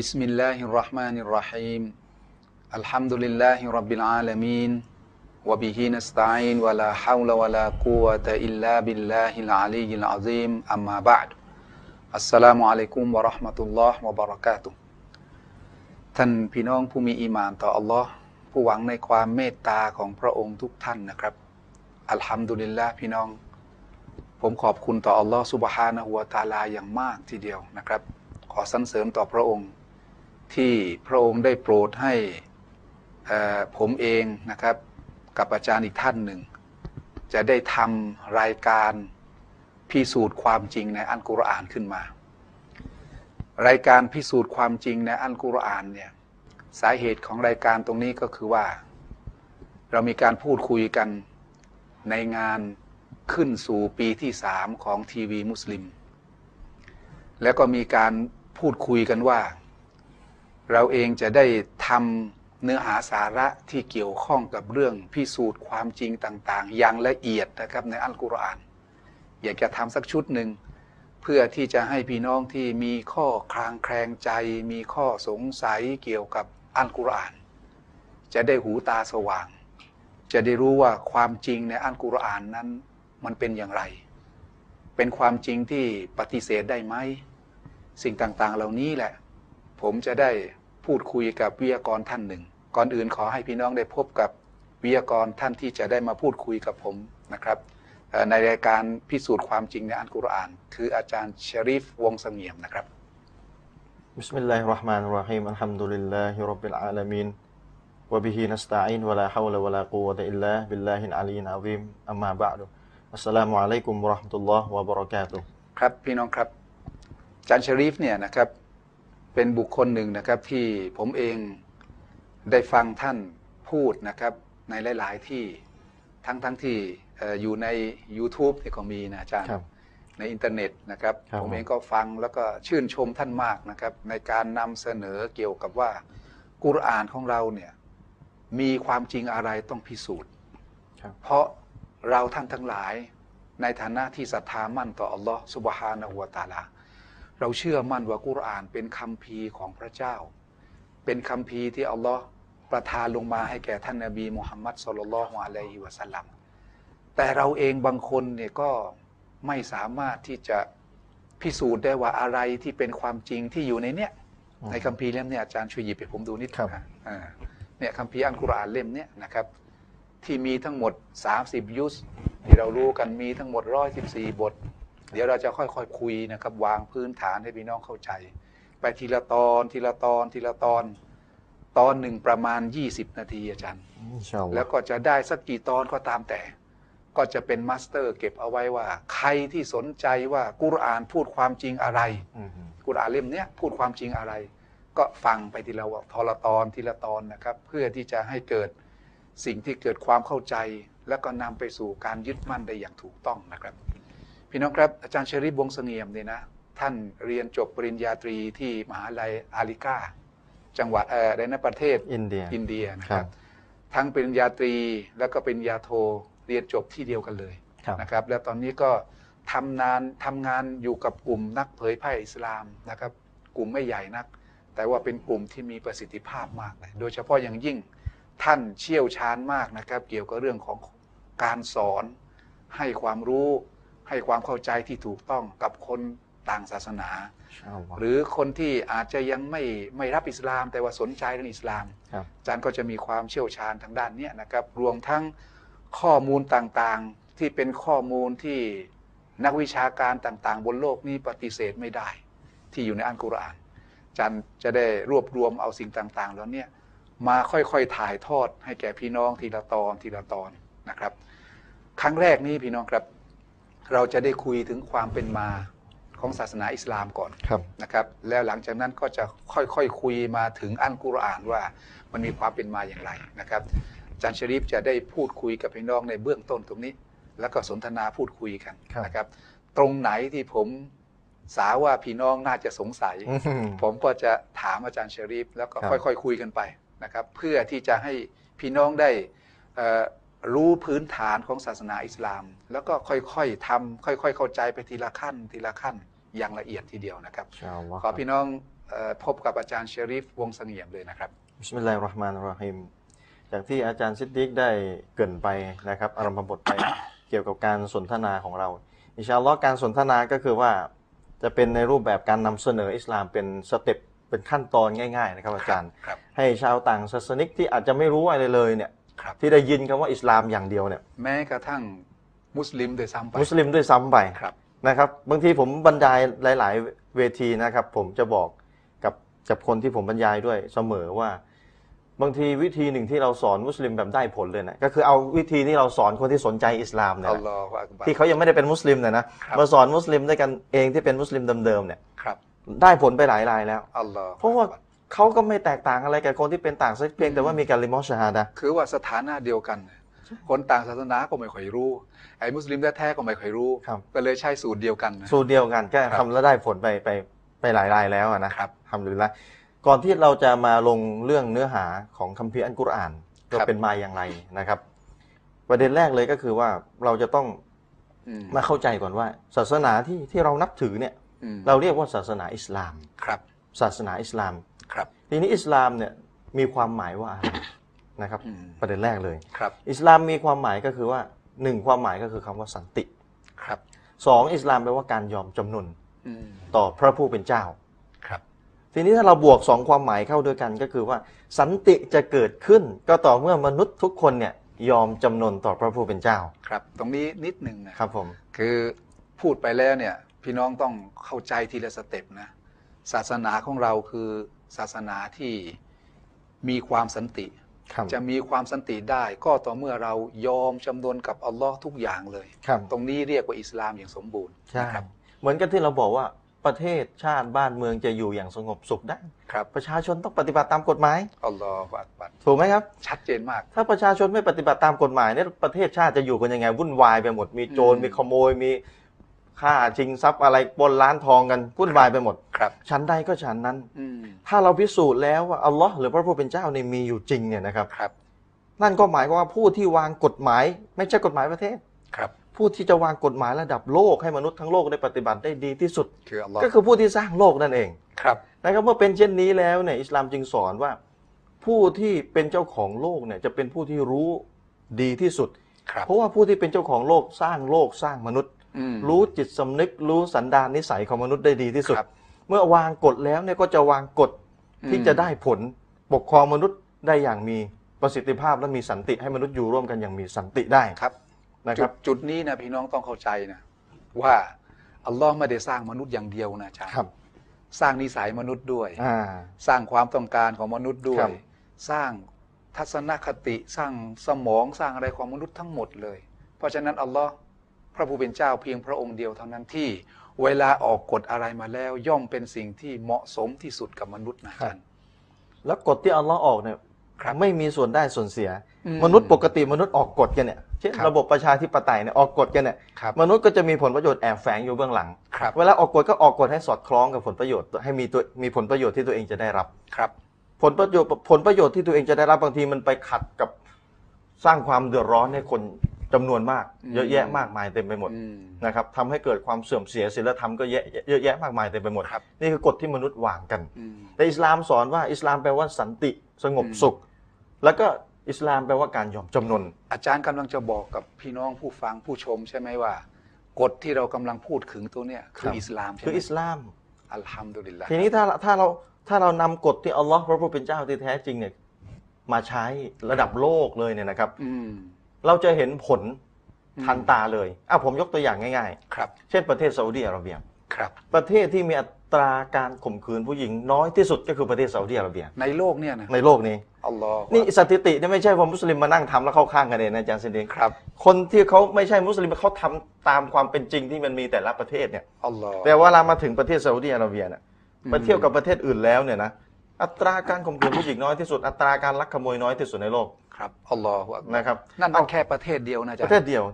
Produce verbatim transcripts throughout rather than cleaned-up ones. بسم الله الرحمن الرحيم الحمد لله رب العالمين وبه نستعين ولا حول ولا قوة إلا بالله العلي العظيم أما بعد السلام عليكم ورحمة الله وبركاته ท่านพี่น้องผู้มีอีหม่านต่ออัลลอฮ์ผู้หวังในความเมตตาของพระองค์ทุกท่านนะครับอัลฮัมดุลิลลาห์พี่น้องผมขอบคุณต่ออัลลอฮ์ซุบฮานะฮูวะตะอาลาอย่างมากทีเดียวนะครับขอสรรเสริญต่อพระองค์ที่พระองค์ได้โปรดให้ผมเองนะครับกับอาจารย์อีกท่านหนึ่งจะได้ทำรายการพิสูจน์ความจริงในอัลกุรอานขึ้นมารายการพิสูจน์ความจริงในอัลกุรอานเนี่ยสาเหตุของรายการตรงนี้ก็คือว่าเรามีการพูดคุยกันในงานขึ้นสู่ปีที่สามของทีวีมุสลิมแล้วก็มีการพูดคุยกันว่าเราเองจะได้ทำเนื้อหาสาระที่เกี่ยวข้องกับเรื่องพิสูจน์ความจริงต่างๆอย่างละเอียดนะครับในอัลกุรอานอยากจะทำสักชุดหนึ่งเพื่อที่จะให้พี่น้องที่มีข้อคลางแคลงใจมีข้อสงสัยเกี่ยวกับอัลกุรอานจะได้หูตาสว่างจะได้รู้ว่าความจริงในอัลกุรอานนั้นมันเป็นอย่างไรเป็นความจริงที่ปฏิเสธได้ไหมสิ่งต่างๆเหล่านี้แหละผมจะได้พูดคุยกับวิทยากรท่านหนึ่งก่อนอื่นขอให้พี่น้องได้พบกับวิทยากรท่านที่จะได้มาพูดคุยกับผมนะครับในรายการพิสูจน์ความจริงในอัลกุรอานคืออาจารย์ชะรีฟวงศ์เสงี่ยมนะครับบิสมิลลาฮิรเราะห์มานิรเราะฮีมอัลฮัมดุลิลลาฮิร็อบบิลอาลามีนวะบิฮินัสตะอีนวะลาฮาวละวะลากุวะตะอิลลาบิลลาฮิลอาลีนอะซีมอัมมาบะอ์ดุอัสสลามุอะลัยกุมวะเราะห์มะตุลลอฮ์วะบะเราะกาตุฮ์ครับพี่น้องครับอาจารย์ชะรีฟเนี่ยนะครับเป็นบุคคลหนึ่งนะครับที่ผมเองได้ฟังท่านพูดนะครับในหลายๆที่ทั้งๆ ท, ที่อยู่ใน ยูทูบ ที่ก็มีนะอาจารย์ในอินเทอร์เน็ตนะครับผมเองก็ฟังแล้วก็ชื่นชมท่านมากนะครับในการนำเสนอเกี่ยวกับว่ากุรอานของเราเนี่ยมีความจริงอะไรต้องพิสูจน์เพราะเราท่านทั้งหลายในฐานะที่ศรัทธามั่นต่ออัลลอฮฺซุบฮานะฮูวะตะอาลาเราเชื่อมั่นว่ากุรอานเป็นคัมภีร์ของพระเจ้าเป็นคัมภีร์ที่อัลลอฮฺประทานลงมาให้แก่ท่านนบีมุฮัมมัดศ็อลลัลลอฮุอะลัยฮิวะซัลลัมแต่เราเองบางคนเนี่ยก็ไม่สามารถที่จะพิสูจน์ได้ว่าอะไรที่เป็นความจริงที่อยู่ในเนี้ยในคัมภีร์เล่มเนี้ยอาจารย์ช่วยหยิบให้ผมดูนิดครับเนี่ยคัมภีร์อัลกุรอานเล่มเนี้ยนะครับที่มีทั้งหมดสามสิบยุสที่เรารู้กันมีทั้งหมดหนึ่งร้อยสิบสี่บทเดี๋ยวเราจะค่อยๆ ค, คุยนะครับวางพื้นฐานให้พี่น้องเข้าใจไปทีละตอนทีละตอนทีละตอนตอนหนึ่งประมาณยี่สิบนาทีอาจารย์แล้วก็จะได้สักกี่ตอนก็ตามแต่ก็จะเป็นมาสเตอร์เก็บเอาไว้ว่าใครที่สนใจว่ากุรอานพูดความจริงอะไรกุรอานเล่มเนี้ยพูดความจริงอะไรก็ฟังไปทีละทละตอนทีละตอนนะครับเพื่อที่จะให้เกิดสิ่งที่เกิดความเข้าใจแล้วก็นำไปสู่การยึดมั่นได้อย่างถูกต้องนะครับพี่น้องครับอาจารย์ชะรีฟวงศ์เสงี่ยมเนี่ยนะท่านเรียนจบปริญญาตรีที่มหาวิทยาลัยอาลิกาจังหวัดเอ่อในประเทศอินเดียอินเดียนะครับทั้งปริญญาตรีแล้วก็ปริญญาโทเรียนจบที่เดียวกันเลยนะครับแล้วตอนนี้ก็ทำงานทำงานอยู่กับกลุ่มนักเผยแพร่อิสลามนะครับกลุ่มไม่ใหญ่นักแต่ว่าเป็นกลุ่มที่มีประสิทธิภาพมากเลยโดยเฉพาะอย่างยิ่งท่านเชี่ยวชาญมากนะครับเกี่ยวกับเรื่องของการสอนให้ความรู้ให้ความเข้าใจที่ถูกต้องกับคนต่างศาสนาหรือคนที่อาจจะยังไม่ไม่รับอิสลามแต่ว่าสนใจเรื่องอิสลามอาจารย์ก็จะมีความเชี่ยวชาญทางด้านนี้นะครับรวมทั้งข้อมูลต่างๆที่เป็นข้อมูลที่นักวิชาการต่างๆบนโลกนี้ปฏิเสธไม่ได้ที่อยู่ในอัลกุรอานอาจารย์จะได้รวบรวมเอาสิ่งต่างๆแล้วเนี่ยมาค่อยๆถ่ายทอดให้แก่พี่น้องทีละตอนทีละตอนนะครับครั้งแรกนี้พี่น้องครับเราจะได้คุยถึงความเป็นมาของศาสนาอิสลามก่อนนะครับแล้วหลังจากนั้นก็จะค่อยๆ ค, คุยมาถึงอัลกุรอานว่ามันมีความเป็นมาอย่างไรนะครับอาจารย์ชะรีฟจะได้พูดคุยกับพี่น้องในเบื้องต้นตรงนี้แล้วก็สนทนาพูดคุยกันนะครับตรงไหนที่ผมสาว่าพี่น้องน่าจะสงสัย ผมก็จะถามอาจารย์ชะรีฟแล้วก็ค่อยๆ ค, คุยกันไปนะครับเพื่อที่จะให้พี่น้องได้รู้พื้นฐานของศาสนาอิสลามแล้วก็ค่อยๆทำค่อยๆเข้าใจไปทีละขั้นทีละขั้นอย่างละเอียดทีเดียวนะครับขอพี่น้อง พบกับอาจารย์ชะรีฟ วงศ์เสงี่ยมเลยนะครับบิสมิลลาฮิรเราะห์มานิรเราะฮีมอย่างที่อาจารย์ซิดดีกได้เกริ่นไปนะครับอารัมภบทไป เกี่ยวกับการสนทนาของเราอินชาอัลลอฮ์การสนทนาก็คือว่าจะเป็นในรูปแบบการนำเสนออิสลามเป็นสเต็ปเป็นขั้นตอนง่ายๆนะครับอาจารย์ให้ชาวต่างศาสนิกที่อาจจะไม่รู้อะไรเลยเนี่ยที่ได้ยินคำว่าอิสลามอย่างเดียวเนี่ยแม้กระทั่งมุสลิมด้วยซ้ำไปมุสลิมด้วยซ้ำไปนะครับบางทีผมบรรยายหลายๆเวทีนะครับผมจะบอกกับกับคนที่ผมบรรยายด้วยเสมอว่าบางทีวิธีหนึ่งที่เราสอนมุสลิมแบบได้ผลเลยนะก็คือเอาวิธีที่เราสอนคนที่สนใจอิสลามเนี่ยที่เขายังไม่ได้เป็นมุสลิมเนี่ยนะมาสอนมุสลิมด้วยกันเองที่เป็นมุสลิมเดิมๆเนี่ยได้ผลไปหลายรายแล้วเพราะว่าเขาก็ไม่แตกต่างอะไรกับคนที่เป็นต่างศาสนาเพียงแต่ว่ามีการลิมอชฮาดะคือว่าสถานะเดียวกันคนต่างศาสนาก็ไม่ค่อยรู้ไอ้มุสลิมแท้ๆก็ไม่ค่อยรู้ก็เลยใช้สูตรเดียวกันสูตรเดียวกันก็ทำแล้วได้ผลไปไปไปหลายรายแล้วนะครับทำหรือละก่อนที่เราจะมาลงเรื่องเนื้อหาของคัมภีร์อัลกุรอานเราเป็นมาอย่างไรนะครับประเด็นแรกเลยก็คือว่าเราจะต้องมาเข้าใจก่อนว่าศาสนาที่ที่เรานับถือเนี่ยเราเรียกว่าศาสนาอิสลามครับศาสนาอิสลามครับทีนี้อิสลามเนี่ยมีความหมายว่าอะไรนะครับประเด็นแรกเลยครับอิสลามมีความหมายก็คือว่าหนึ่งความหมายก็คือคำว่าสันติครับสองอิสลามแปลว่าการยอมจำนนต่อพระผู้เป็นเจ้าครับทีนี้ถ้าเราบวกสองความหมายเข้าด้วยกันก็คือว่าสันติจะเกิดขึ้นก็ต่อเมื่อมนุษย์ทุกคนเนี่ยยอมจำนนต่อพระผู้เป็นเจ้าครับตรงนี้นิดหนึ่งนะครับผมคือพูดไปแล้วเนี่ยพี่น้องต้องเข้าใจทีละสเต็ปนะศาสนาของเราคือศาสนาที่มีความสันติจะมีความสันติได้ก็ต่อเมื่อเรายอมจำนนกับอัลลอฮ์ทุกอย่างเลยตรงนี้เรียกว่าอิสลามอย่างสมบูรณ์ใช่ครับเหมือนกันที่เราบอกว่าประเทศชาติบ้านเมืองจะอยู่อย่างสงบสุขได้ประชาชนต้องปฏิบัติตามกฎหมายอัลลอฮ์บัดบัดถูกไหมครับชัดเจนมากถ้าประชาชนไม่ปฏิบัติตามกฎหมายเนี่ยประเทศชาติจะอยู่กันยังไงวุ่นวายไปหมดมีโจรมีขโมยมีฆ่าชิงทรัพย์อะไรปล้นร้านทองกันวุ่นวายไปหมดชั้นใดก็ชั้นนั้นถ้าเราพิสูจน์แล้วว่าอัลลอฮ์หรือพระผู้เป็นเจ้าในมีอยู่จริงเนี่ยนะครับนั่นก็หมายความว่าผู้ที่วางกฎหมายไม่ใช่กฎหมายประเทศผู้ที่จะวางกฎหมายระดับโลกให้มนุษย์ทั้งโลกได้ปฏิบัติได้ดีที่สุดก็คือผู้ที่สร้างโลกนั่นเองนะครับเมื่อเป็นเช่นนี้แล้วเนี่ยอิสลามจึงสอนว่าผู้ที่เป็นเจ้าของโลกเนี่ยจะเป็นผู้ที่รู้ดีที่สุดเพราะว่าผู้ที่เป็นเจ้าของโลกสร้างโลกสร้างมนุษย์รู้จิตสำนึกรู้สันดานนิสัยของมนุษย์ได้ดีที่สุดเมื่อวางกฎแล้วเนี่ยก็จะวางกฎที่จะได้ผลปกครองมนุษย์ได้อย่างมีประสิทธิภาพและมีสันติให้มนุษย์อยู่ร่วมกันอย่างมีสันติได้ครับนะครับจุดนี้นะพี่น้องต้องเข้าใจนะว่าอัลลอฮ์ไม่ได้สร้างมนุษย์อย่างเดียวนะอาจารย์สร้างนิสัยมนุษย์ด้วยสร้างความต้องการของมนุษย์ด้วยสร้างทัศนคติสร้างสมองสร้างอะไรของมนุษย์ทั้งหมดเลยเพราะฉะนั้นอัลลอฮ์พระผู้เป็นเจ้าเพียงพระองค์เดียวเท่านั้นที่เวลาออกกฎอะไรมาแล้วย่อมเป็นสิ่งที่เหมาะสมที่สุดกับมนุษย์นะท่านแล้วกฎที่อัลลอฮ์ออกเนี่ยไม่มีส่วนได้ส่วนเสียมนุษย์ปกติมนุษย์ออกกฎกันเนี่ยเช่นระบบประชาธิปไตยเนี่ยออกกฎกันเนี่ยมนุษย์ก็จะมีผลประโยชน์แอบแฝงอยู่เบื้องหลังเวลาออกกฎก็ออกกฎให้สอดคล้องกับผลประโยชน์ให้มีตัวมีผลประโยชน์ที่ตัวเองจะได้รับครับผลประโยชน์ผลประโยชน์ที่ตัวเองจะได้รับบางทีมันไปขัดกับสร้างความเดือดร้อนให้คนจำนวนมากเยอะแยะมากมายเต็มไปหมดนะครับทำให้เกิดความเสื่อมเสียศีลธรรมก็เยอะแยะมากมายเต็มไปหมดนี่คือกฎที่มนุษย์วางกันแต่อิสลามสอนว่าอิสลามแปลว่าสันติสงบสุขแล้วก็อิสลามแปลว่าการยอมจำนนอาจารย์กำลังจะบอกกับพี่น้องผู้ฟังผู้ชมใช่ไหมว่ากฎที่เรากำลังพูดถึงตัวเนี้ยคืออิสลามคืออิสลามอัลฮัมดุลิลละทีนี้ถ้าถ้าเราถ้าเรานำกฎที่อัลลอฮฺพระผู้เป็นเจ้าที่แท้จริงเนี่ยมาใช้ระดับโลกเลยเนี่ยนะครับอืเราจะเห็นผลทันตาเลยอ่ะผมยกตัวอย่างง่ายๆครับเช่นประเทศซาอุดีอาระเบียครับประเทศที่มีอัตราการข่มขืนผู้หญิงน้อยที่สุดก็คือประเทศซาอุดีอาระเบียในโลกเนี่ยนะในโลกนี้อัลลอฮ์นี่สถิตินี่ไม่ใช่ว่ามุสลิมมานั่งทำแล้วเข้าข้างกันเองนะอาจารย์เซนเดงครับคนที่เขาไม่ใช่มุสลิมเขาทำตามความเป็นจริงที่มันมีแต่ละประเทศเนี่ยอัลลอฮ์แต่ว่าเรามาถึงประเทศซาอุดีอาระเบียเนี่ยมาเที่ยวกับประเทศอื่นแล้วเนี่ยนะอัตราการข่มขืนผู้หญิงน้อยที่สุดอัตราการลักขโมยน้อยที่สุดในโลกครับอัลลอฮฺนะครับนั่นมันแค่ประเทศเดียวนะจ๊ะประเทศเดียว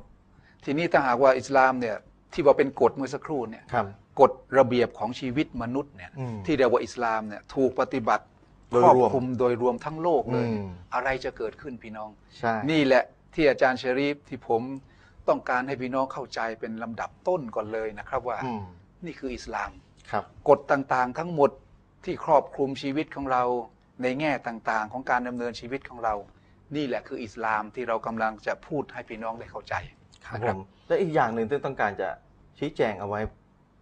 ทีนี้ถ้าหากว่าอิสลามเนี่ยที่ว่าเป็นกฎเมื่อสักครู่เนี่ยกฎระเบียบของชีวิตมนุษย์เนี่ยที่เรียกว่าอิสลามเนี่ยถูกปฏิบัติครอบคลุมโดยรวมทั้งโลกเลยอะไรจะเกิดขึ้นพี่น้องนี่แหละที่อาจารย์ชะรีฟที่ผมต้องการให้พี่น้องเข้าใจเป็นลำดับต้นก่อนเลยนะครับว่านี่คืออิสลามกฎต่างๆทั้งหมด ที่ครอบคลุมชีวิตของเราในแง่ต่างๆของการดำเนินชีวิตของเรานี่แหละคืออิสลามที่เรากำลังจะพูดให้พี่น้องได้เข้าใจครับผมและอีกอย่างหนึ่งที่ต้องการจะชี้แจงเอาไว้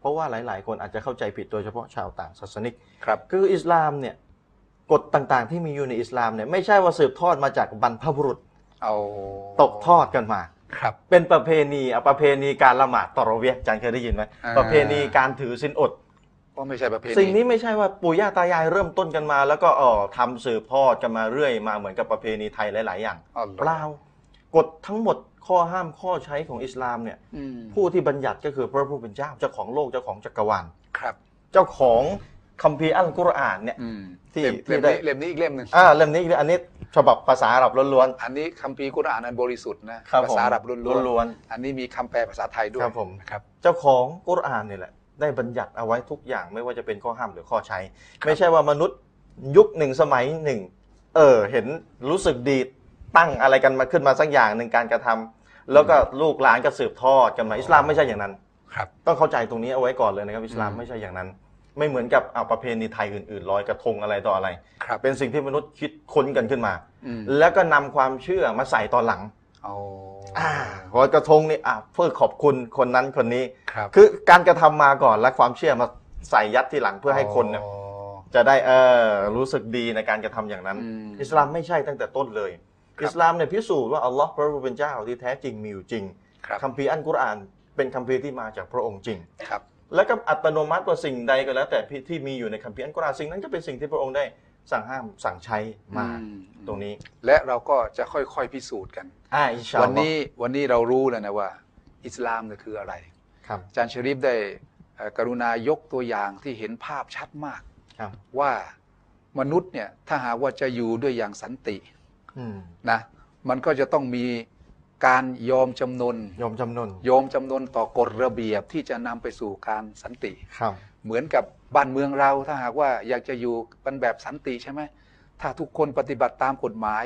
เพราะว่าหลายๆคนอาจจะเข้าใจผิดโดยเฉพาะชาวต่างศาสนิกครับคืออิสลามเนี่ยกฎต่างๆที่มีอยู่ในอิสลามเนี่ยไม่ใช่ว่าสืบทอดมาจากบรรพบุรุษเอาตกทอดกันมาครับเป็นประเพณีอ่ะประเพณีการละหมาดตะเราะเวียห์อาจารย์เคยได้ยินไหมประเพณีการถือศีลอดก็ไม่ใช่ประเพณีสิ่งนี้ไม่ใช่ว่าปู่ย่าตายายเริ่มต้นกันมาแล้วก็อ๋อทำสืบทอดกันมาเรื่อยมาเหมือนกับประเพณีไทยหลายๆอย่างเปล่ากฎทั้งหมดข้อห้ามข้อใช้ของอิสลามเนี่ยผู้ที่บัญญัติก็คือพระผู้เป็นเจ้าเจ้าของโลกเจ้าของจักรวาลครับเจ้าของคัมภีร์อัลกุรอานเนี่ยที่เล่มนี้อีกเล่มหนึ่งอ่าเล่มนี้อันนี้ฉบับภาษาอาหรับล้วนๆอันนี้คัมภีร์กุรอานอันบริสุทธิ์นะภาษาอาหรับล้วนๆอันนี้มีคำแปลภาษาไทยด้วยครับผมครับเจ้าของกุรอานนี่แหละได้บัญญัติเอาไว้ทุกอย่างไม่ว่าจะเป็นข้อห้ามหรือข้อใช้ไม่ใช่ว่ามนุษย์ยุคหนึ่งสมัยหนึ่งเออเห็นรู้สึกดีตั้งอะไรกันมาขึ้นมาสักอย่างหนึ่งการกระทำแล้วก็ลูกหลานก็สืบทอดกันมาอิสลามไม่ใช่อย่างนั้นครับต้องเข้าใจตรงนี้เอาไว้ก่อนเลยนะครับอิสลามไม่ใช่อย่างนั้นไม่เหมือนกับเอาประเพณีไทยอื่นๆลอยกระทงอะไรต่ออะไรเป็นสิ่งที่มนุษย์คิดค้นกันขึ้นมาแล้วก็นำความเชื่อมาใส่ตอนหลังลอยกระทงนี่เพื่อขอบคุณคนนั้นคนนี้คือการกระทำมาก่อนและความเชื่อมาใส่ยัดที่หลังเพื่อให้คนเนี่ยจะได้เออรู้สึกดีในการกระทำอย่างนั้นอิสลามไม่ใช่ตั้งแต่ต้นเลยอิสลามเนี่ยพิสูจน์ว่าอัลลอฮ์พระผู้เป็นเจ้าที่แท้จริงมีอยู่จริงคัมภีร์อัลกุรอานเป็นคัมภีร์ที่มาจากพระองค์จริงแล้วก็อัตโนมัติว่าสิ่งใดก็แล้วแต่ที่มีอยู่ในคัมภีร์อัลกุรอานสิ่งนั้นก็เป็นสิ่งที่พระองค์ได้สั่งห้ามสั่งใช้มาตรงนี้และเราก็จะค่อยๆพิสูจน์กันวันนี้วันนี้เรารู้แล้วนะว่าอิสลามเนี่ยคืออะไรครับอาจารย์ชริฟได้กรุณายกตัวอย่างที่เห็นภาพชัดมากว่ามนุษย์เนี่ยถ้าหากว่าจะอยู่ด้วยอย่างสันตินะมันก็จะต้องมีการยอมจำนนยอมจำนนยอมจำนนต่อกฎระเบียบที่จะนำไปสู่การสันติครับเหมือนกับบ้านเมืองเราถ้าหากว่าอยากจะอยู่เป็นแบบสันติใช่ไหมถ้าทุกคนปฏิบัติตามกฎหมาย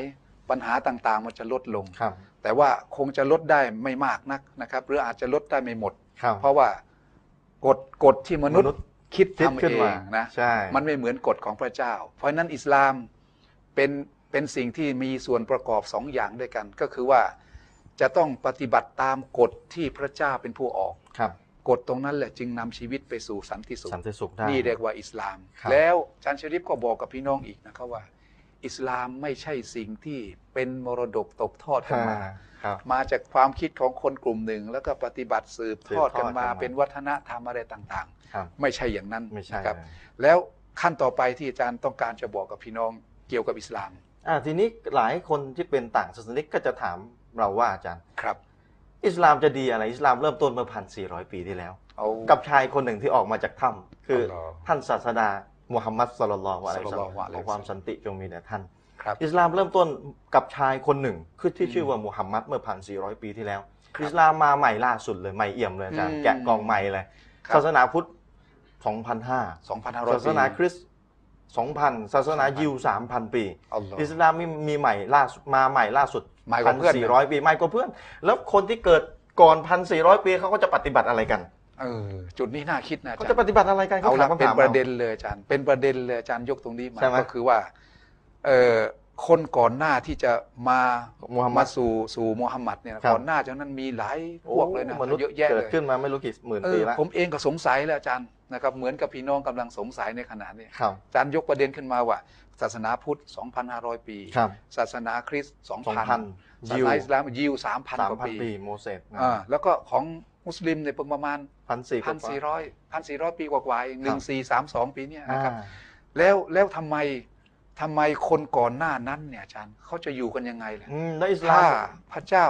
ปัญหาต่างๆมันจะลดลงครับแต่ว่าคงจะลดได้ไม่มากนักนะครับหรืออาจจะลดได้ไม่หมดเพราะว่ากฎกฎที่มนุษย์คิดทำเองนะมันไม่เหมือนกฎของพระเจ้าเพราะนั้นอิสลามเป็นเป็นสิ่งที่มีส่วนประกอบสองอย่างด้วยกันก็คือว่าจะต้องปฏิบัติตามกฎที่พระเจ้าเป็นผู้ออกกฎตรงนั้นแหละจึงนำชีวิตไปสู่สันติสุขนี่เรียกว่าอิสลามแล้วอาจารย์ชริฟก็บอกกับพี่น้องอีกนะครับว่าอิสลามไม่ใช่สิ่งที่เป็นมรดกตกทอดกันมามาจากความคิดของคนกลุ่มหนึ่งแล้วก็ปฏิบัติสืบทอดกันมาเป็นวัฒนธรรมอะไรต่างๆไม่ใช่อย่างนั้นนะครับแล้วขั้นต่อไปที่อาจารย์ต้องการจะบอกกับพี่น้องเกี่ยวกับอิสลามอ่าทีนี้หลายคนที่เป็นต่างศาสนิกก็จะถามเราว่าอาจารย์ครับอิสลามจะดีอะไรอิสลามเริ่มต้นเมื่อพันสี่ร้อยปีที่แล้วกับชายคนหนึ่งที่ออกมาจากถ้ำคือท่านศาสดามุฮัมมัดศ็อลลัลลอฮุอะลัยฮิวะซัลลัมขอความสันติจงมีแด่ท่านอิสลามเริ่มต้นกับชายคนหนึ่งคือที่ชื่อว่ามุฮัมมัดเมื่อพันสี่ร้อยปีที่แล้วอิสลามมาใหม่ล่าสุดเลยใหม่เอี่ยมเลยอาจารย์แกะกองใหม่เลยศาสนาพุทธสองพันห้าสองพันห้าร้อยศาสนาคริสต์สองพัน ศาสนายิว สามพัน ปีอิสลามมีใหม่ล่ามาใหม่ล่าสุด หนึ่งพันสี่ร้อย ปีใหม่กว่าเพื่อนแล้วคนที่เกิดก่อน หนึ่งพันสี่ร้อย ปีเขาก็จะปฏิบัติอะไรกันเออจุดนี้น่าคิดนะอาจารย์เขาจะปฏิบัติอะไรกันเขาเป็นประเด็นเลยอาจารย์เป็นประเด็นเลยอาจารย์ยกตรงนี้มาก็คือว่าเออคนก่อนหน้าที่จะมามุฮัมมัดสู่สู่มุฮัมมัดเนี่ยก่อนหน้าจากนั้นมีหลายพวกเลยนะเยอะแยะเลยเกิดขึ้นมาไม่รู้กี่หมื่นปีแล้วผมเองก็สงสัยแล้วอาจารย์นะครับเหมือนกับพี่น้องกำลังสงสัยในขณะนี้อาจารย์ยกประเด็นขึ้นมาว่าศาสนาพุทธ สองพันห้าร้อย ปีศาสนาคริสต์ สองพัน ศาสนาอิสลามยิว สามพัน กว่าปีโมเสสแล้วก็ของมุสลิมในประมาณ หนึ่งพันสี่ร้อย ปีกว่าๆเองหนึ่งพันสี่ร้อยสามสิบสอง ปีเนี่ยนะครับแล้วแล้วทำไมทำไมคนก่อนหน้านั้นเนี่ยอาจารย์เขาจะอยู่กันยังไงล่ะถ้าพระเจ้า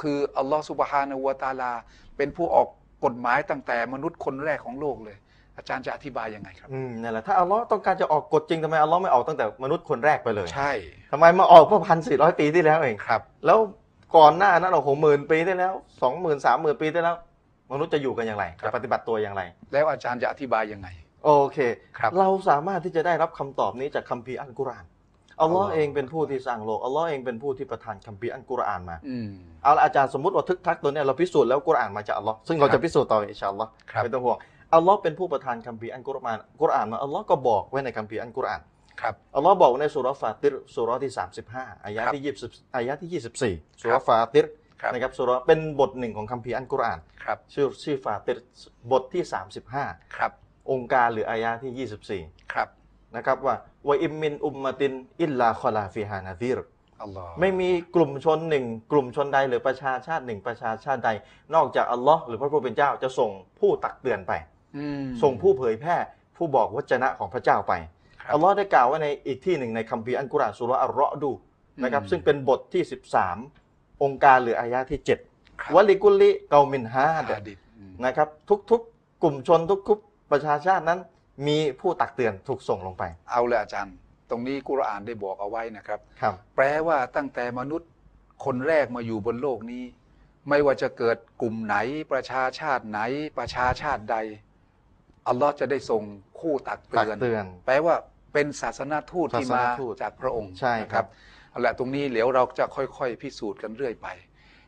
คืออัลลอฮฺซุบฮานะฮูวะตะอาลาเป็นผู้ออกกฎหมายตั้งแต่มนุษย์คนแรกของโลกเลยอาจารย์จะอธิบายยังไงครับอืมนั่นแหละถ้าอัลลอฮ์ต้องการจะออกกฎจริงทำไมอัลลอฮ์ไม่ออกตั้งแต่มนุษย์คนแรกไปเลยใช่ทำไมมาออกเมื่อพันสี่ร้อยปีที่แล้วเองครับแล้วก่อนหน้านั้นเราหกหมื่นปีได้แล้วสองหมื่นสามหมื่นปีได้แล้วมนุษย์จะอยู่กันอย่างไรจะปฏิบัติตัวอย่างไรแล้วอาจารย์จะอธิบายยังไงโอเคเราสามารถที่จะได้รับคำตอบนี้จากคัมภีร์อัลกุรอานอัลลอฮ์เองเป็นผู้ที่สร้างโลกอัลลอฮ์เองเป็นผู้ที่ประทานคัมภีร์อัลกุรอานมาเอาอาจารย์สมมติว่าทึกทักตัวนี้เราพิสูจน์แล้วกุรอานมาจากอัลลอฮ์ซึ่งเราจะพิสูจน์ต่ออินชาอัลลอฮ์ไม่ต้องห่วง อัลลอฮ์เป็นผู้ประทานคัมภีร์อัลกุรอานกุรอานมาอัลลอฮ์ก็บอกไว้ในคัมภีร์อัลกุรอานครับอัลลอฮ์บอกในสุเราะห์ฟาติรสุเราะห์ที่สามสิบห้าอายะห์ที่ยี่สิบอายะห์ที่ยี่สิบสี่สุเราะห์ฟาติรนะครับสุเราะห์เป็นบทหนึ่งของคัมภีร์อัลกุรอานครับชื่อชื่อฟาติรบทที่สามสิบห้าครับองค์การหรืออายะห์ที่ยี่สิบสี่ครับนะครับว่าวะอิมมินอุมมะตินอิลลาคอลาฟิฮานะซีรไม่มีกลุ่มชนหนึ่งกลุ่มชนใดหรือประชาชาติหนึ่งประชาชาติใดนอกจากอัลลอฮ์หรือพระผู้เป็นเจ้าจะส่งผู้ตักเตือนไปส่งผู้เผยแพร่ผู้บอกวจนะของพระเจ้าไปอัลลอฮ์ได้กล่าวไว้ในอีกที่หนึ่งในคัมภีร์อัลกุรอานซูเราะห์อัรเราะดูนะครับซึ่งเป็นบทที่สิบสามองค์การหรืออายะที่เจ็ดวะลิกุลลิเกามินฮาดนะครับทุกๆกลุ่มชนทุกๆประชาชาตินั้นมีผู้ตักเตือนถูกส่งลงไปเอาเลยอาจารย์ตรงนี้กุรอานได้บอกเอาไว้นะครับแปลว่าตั้งแต่มนุษย์คนแรกมาอยู่บนโลกนี้ไม่ว่าจะเกิดกลุ่มไหนประชาชาติไหนประชาชาติใดอัลลอฮ์จะได้ส่งคู่ตักเตือนเตือนแปลว่าเป็นศาสนาทูตที่มาจากพระองค์ใช่ครับเอาละตรงนี้เดี๋ยวเราจะค่อยๆพิสูจน์กันเรื่อยไป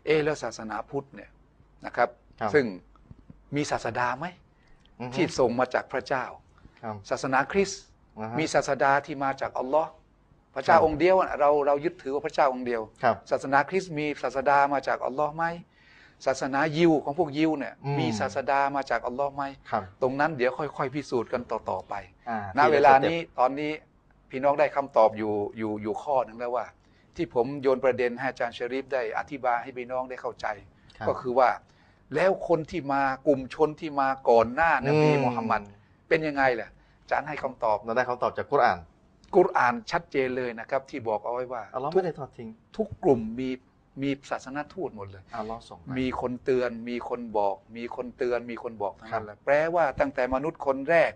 เออแล้วศาสนาพุทธเนี่ยนะครับซึ่งมีศาสดาไหมที่ส่งมาจากพระเจ้าศาสนาคริสต์มีศาสดาที่มาจากอัลลอฮ์พระเจ้าองค์เดียวเราเรายึดถือว่าพระเจ้าองค์เดียวศาสนาคริสต์มีศาสดามาจากอัลลอฮ์ไหมศาสนายิวของพวกยิวเนี่ยมีศาสดามาจากอัลลอฮ์ไหมตรงนั้นเดี๋ยวค่อยๆพิสูจน์กันต่อๆไปณเวลานี้ตอนนี้พี่น้องได้คำตอบอยู่อยู่อยู่ข้อหนึ่งแล้วว่าที่ผมโยนประเด็นให้อาจารย์ชริฟได้อธิบายให้พี่น้องได้เข้าใจก็คือว่าแล้วคนที่มากลุ่มชนที่มาก่อนหน้านบีมุฮัมมัดเป็นยังไงล่ะอาจารย์ให้คำตอบเราได้คำตอบจากกุรอานกุรอานชัดเจนเลยนะครับที่บอกเอาไว้ว่าอัลลอฮ์ไม่ได้ทอดทิ้งทุกกลุ่มมีมีศาสนาทูตหมดเลยอัลลอฮ์ส่งมีคนเตือนมีคนบอกมีคนเตือนมีคนบอกทั้งนั้นแหละแปลว่าตั้งแต่มนุษย์คนแรก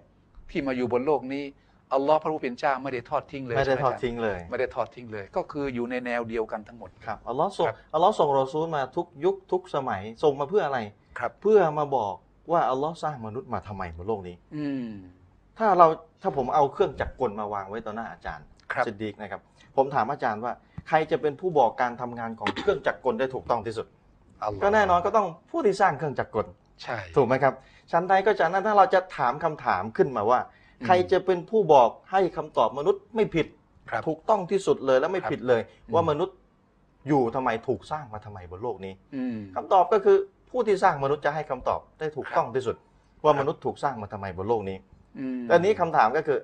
ที่มาอยู่บนโลกนี้อัลลอฮ์พระผู้เป็นเจ้าไม่ได้ทอดทิ้งเลยไม่ได้ทอดทิ้งเลยไม่ได้ทอดทิ้งเลยก็คืออยู่ในแนวเดียวกันทั้งหมดครับอัลลอฮ์ส่งอัลลอฮ์ส่งรอซูลมาทุกยุคทุกสมัยส่งมาเพื่ออะไรครับเพื่อมาบอกว่าอัลลอฮ์สร้างมนุษย์มาทำไมบนโลกนี้อืถ้าเราถ้าผมเอาเครื่องจักรกลมาวางไว้ต่อหน้าอาจารย์ซิดดีกนะครับผมถามอาจารย์ว่าใครจะเป็นผู้บอกการทำงานของเครื่องจักรกลได้ถูกต้องที่สุดก็แน่นอนก็ต้องผู้ที่สร้างเครื่องจักรกลใช่ถูกไหมครับชั้นใดก็จะนั้นถ้าเราจะถามคำถามขึ้นมาว่าใครจะเป็นผู้บอกให้คำตอบมนุษย์ไม่ผิดถูกต้องที่สุดเลยและไม่ผิดเลยว่ามนุษย์อยู่ทำไมถูกสร้างมาทำไมบนโลกนี้คำตอบก็คือผู้ที่สร้างมนุษย์จะให้คำตอบได้ถูกต้องที่สุดว่ามนุษย์ถูกสร้างมาทำไมบนโลกนี้อันนี้คำถามก็คือ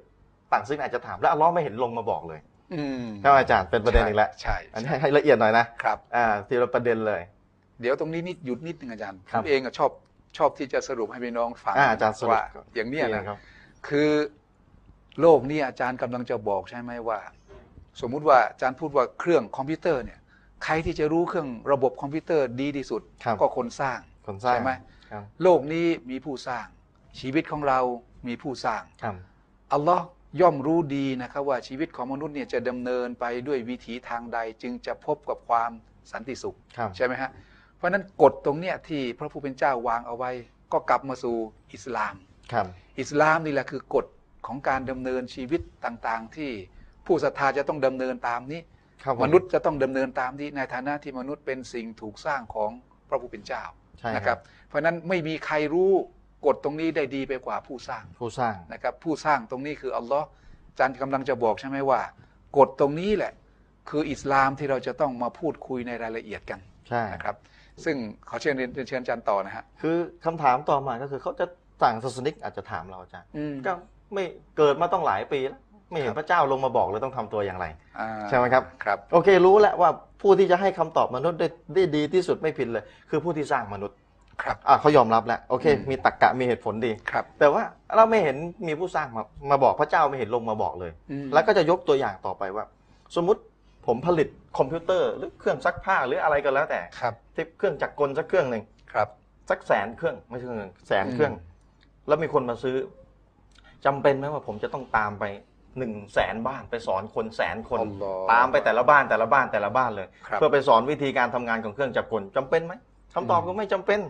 ต่างซึ่งอาจจะถามแล้วอัลเลาะห์ไม่เห็นลงมาบอกเลยครับอาจารย์เป็นประเด็นอีกแล้วใช่อันนี้ให้ละเอียดหน่อยนะครับอ่าทีละประเด็นเลยเดี๋ยวตรงนี้นิดหยุดนิดนึงอาจารย์ผมเองก็ชอบชอบที่จะสรุปให้พี่น้องฟังอาจารย์สรุปอย่างนี้นะครับคือโลกนี้อาจารย์กำลังจะบอกใช่ไหมว่าสมมุติว่าอาจารย์พูดว่าเครื่องคอมพิวเตอร์เนี่ยใครที่จะรู้เครื่องระบบคอมพิวเตอร์ดีที่สุดก็คนสร้างใช่ไหมโลกนี้มีผู้สร้างชีวิตของเรามีผู้สร้างอัลลอฮ์ย่อมรู้ดีนะครับว่าชีวิตของมนุษย์เนี่ยจะดำเนินไปด้วยวิถีทางใดจึงจะพบกับความสันติสุขใช่ไหมฮะเพราะฉะนั้นกฎตรงเนี้ยที่พระผู้เป็นเจ้าวางเอาไว้ก็กลับมาสู่อิสลามอิสลามนี่แหละคือกฎของการดำเนินชีวิตต่างๆที่ผู้ศรัทธาจะต้องดำเนินตามนี้มนุษย์จะต้องดำเนินตามนี้ในฐานะที่มนุษย์เป็นสิ่งถูกสร้างของพระผู้เป็นเจ้านะครับเพราะฉะนั้นไม่มีใครรู้กฎตรงนี้ได้ดีไปกว่าผู้สร้างผู้สร้างนะครับผู้สร้างตรงนี้คืออัลลอฮ์อาจารย์กำลังจะบอกใช่ไหมว่ากฎตรงนี้แหละคืออิสลามที่เราจะต้องมาพูดคุยในรายละเอียดกันใช่นะครับซึ่งขอเชิญเรียนเชิญอาจารย์ต่อนะฮะคือคำถามต่อมาก็คือเขาจะต่างศาสนิกอาจจะถามเราอาจารย์ก็ไม่เกิดมาต้องหลายปีแล้วไม่เห็นพระเจ้าลงมาบอกเลยต้องทำตัวอย่างไรใช่ไหมครับครับโอเครู้แล้วว่าผู้ที่จะให้คำตอบมนุษย์ได้ดีที่สุดไม่ผิดเลยคือผู้ที่สร้างมนุษย์ครับเขายอมรับแล้วโอเคมีตรรกะมีเหตุผลดีครับแต่ว่าเราไม่เห็นมีผู้สร้างมามาบอกพระเจ้าไม่เห็นลงมาบอกเลยแล้วก็จะยกตัวอย่างต่อไปว่าสมมุติผมผลิตคอมพิวเตอร์หรือเครื่องซักผ้าหรืออะไรก็แล้วแต่ครับที่เครื่องจักรกลสักเครื่องหนึ่งครับสักแสนเครื่องไม่ใช่หนึ่งแสนเครื่องแล้วมีคนมาซื้อจำเป็นไหมว่าผมจะต้องตามไปหนึ่งแสนบ้านไปสอนคนแสนคนตามไปแต่ละบ้านแต่ละบ้านแต่ละบ้านเลยเพื่อไปสอนวิธีการทำงานของเครื่องจักรกลจำเป็นไหมคำตอบก็ไม่จำเป็น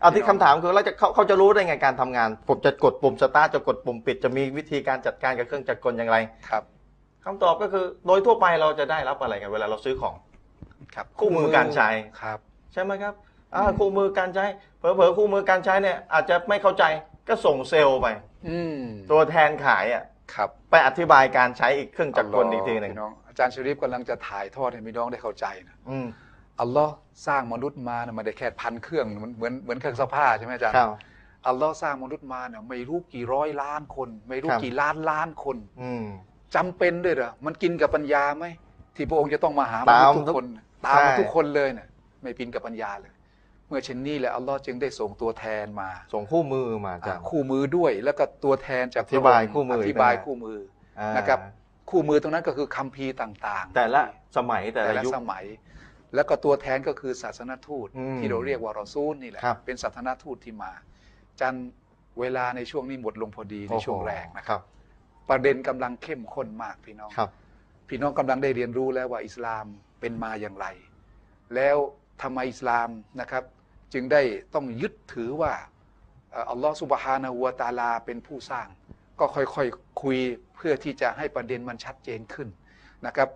เอาที่คำถามคือแล้วจะเขาเขาจะรู้ได้ไงการทำงานผมจะกดปุ่มสตาร์ทจะกดปุ่มปิดจะมีวิธีการจัดการกับเครื่องจักรกลอย่างไรครับคำตอบก็คือโดยทั่วไปเราจะได้รับอะไรกันเวลาเราซื้อของครับคู่มือการใช้ครับใช่ไหมครับอ่าคู่มือการใช้เผลอๆคู่มือการใช้เนี่ยอาจจะไม่เข้าใจ ก็ส่งเซลล์ไปตัวแทนขายอ่ะไปอธิบายการใช้อีกเครื่องจักรกลอีกทีหนึ่งน้องอาจารย์ชริฟกำลังจะถ่ายทอดให้พี่น้องได้เข้าใจนะอัลลอฮ์สร้างมนุษย์มาเนี่ยมันได้แค่พันเครื่องเหมือนเหมือนเครื่องซักผ้าใช่ไหมอาจารย์อัลลอฮ์สร้างมนุษย์มาเนี่ยไม่รู้กี่ร้อยล้านคนไม่รู้กี่ล้านล้านคนจำเป็นด้วยเหรอมันกินกับปัญญาไหมที่พระองค์จะต้องมาหามนุษย์ทุกคนตามทุกคนเลยเนี่ยไม่กินกับปัญญาเลยเมื่อเช่นนี้แหละอัลลอฮ์จึงได้ส่งตัวแทนมาส่งคู่มือมาจากคู่มือด้วยแล้วก็ตัวแทนจากอธิบายคู่มืออธิบายคู่มือนะครับคู่มือตรงนั้นก็คือคัมภีร์ต่างๆแต่ละสมัยแต่ละสมัยแล้วก็ตัวแทนก็คือศาสนทูตที่เราเรียกว่ารอซูลนี่แหละเป็นศาสนทูตที่มาจันเวลาในช่วงนี้หมดลงพอดีในช่วงแรกนะครับประเด็นกำลังเข้มข้นมากพี่น้องพี่น้องกำลังได้เรียนรู้แล้วว่าอิสลามเป็นมาอย่างไรแล้วทำไมอิสลามนะครับจึงได้ต้องยึดถือว่าอัลลอฮฺซุบฮานะฮูวะตะอาลาเป็นผู้สร้างก็ค่อยๆ ค, คุยเพื่อที่จะให้ประเด็นมันชัดเจนขึ้นนะครับ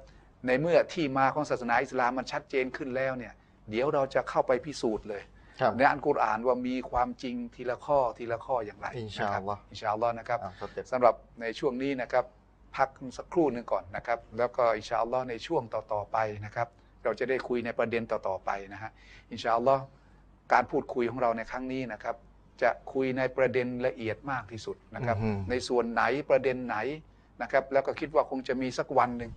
ในเมื่อที่มาของศาสนาอิสลามมันชัดเจนขึ้นแล้วเนี่ยเดี๋ยวเราจะเข้าไปพิสูจน์เลยในอัลกุรอานว่ามีความจริงทีละข้อทีละข้ออย่างไรอินชาอัลลอฮฺอินชาอัลลอฮฺนะครับสำหรับในช่วงนี้นะครับพักสักครู่หนึ่งก่อนนะครับแล้วก็อินชาอัลลอฮฺในช่วงต่อๆไปนะครับเราจะได้คุยในประเด็นต่อๆไปนะฮะอินชาอัลลอฮ์การพูดคุยของเราในครั้งนี้นะครับจะคุยในประเด็นละเอียดมากที่สุดนะครับในส่วนไหนประเด็นไหนนะครับแล้วก็คิดว่าคงจะมีสักวันหนึ่ง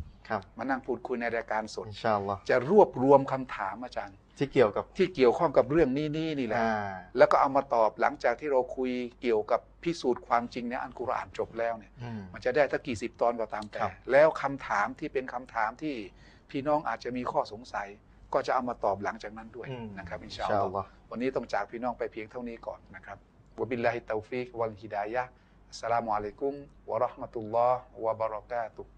มานั่งพูดคุยในรายการสดอินชาอัลลอฮ์จะรวบรวมคำถามอาจารย์ที่เกี่ยวกับที่เกี่ยวข้องกับเรื่องนี้นี่นี่แหละแล้วก็เอามาตอบหลังจากที่เราคุยเกี่ยวกับพิสูจน์ความจริงในอัลกุรอานจบแล้วเนี่ยมันจะได้ถ้ากี่สิบตอนก็ตามแต่แล้วคำถามที่เป็นคำถามที่พี่น้องอาจจะมีข้อสงสัยก็จะเอามาตอบหลังจากนั้นด้วยนะครับอินชาอัลลอฮ์วันนี้ต้องจากพี่น้องไปเพียงเท่านี้ก่อนนะครับวะบิลลาฮิตตอฟิกวัลฮิดายะฮ์อัสสลามุอะลัยกุมวะเราะห์มะตุลลอฮ์วะบะเราะกาตุฮ์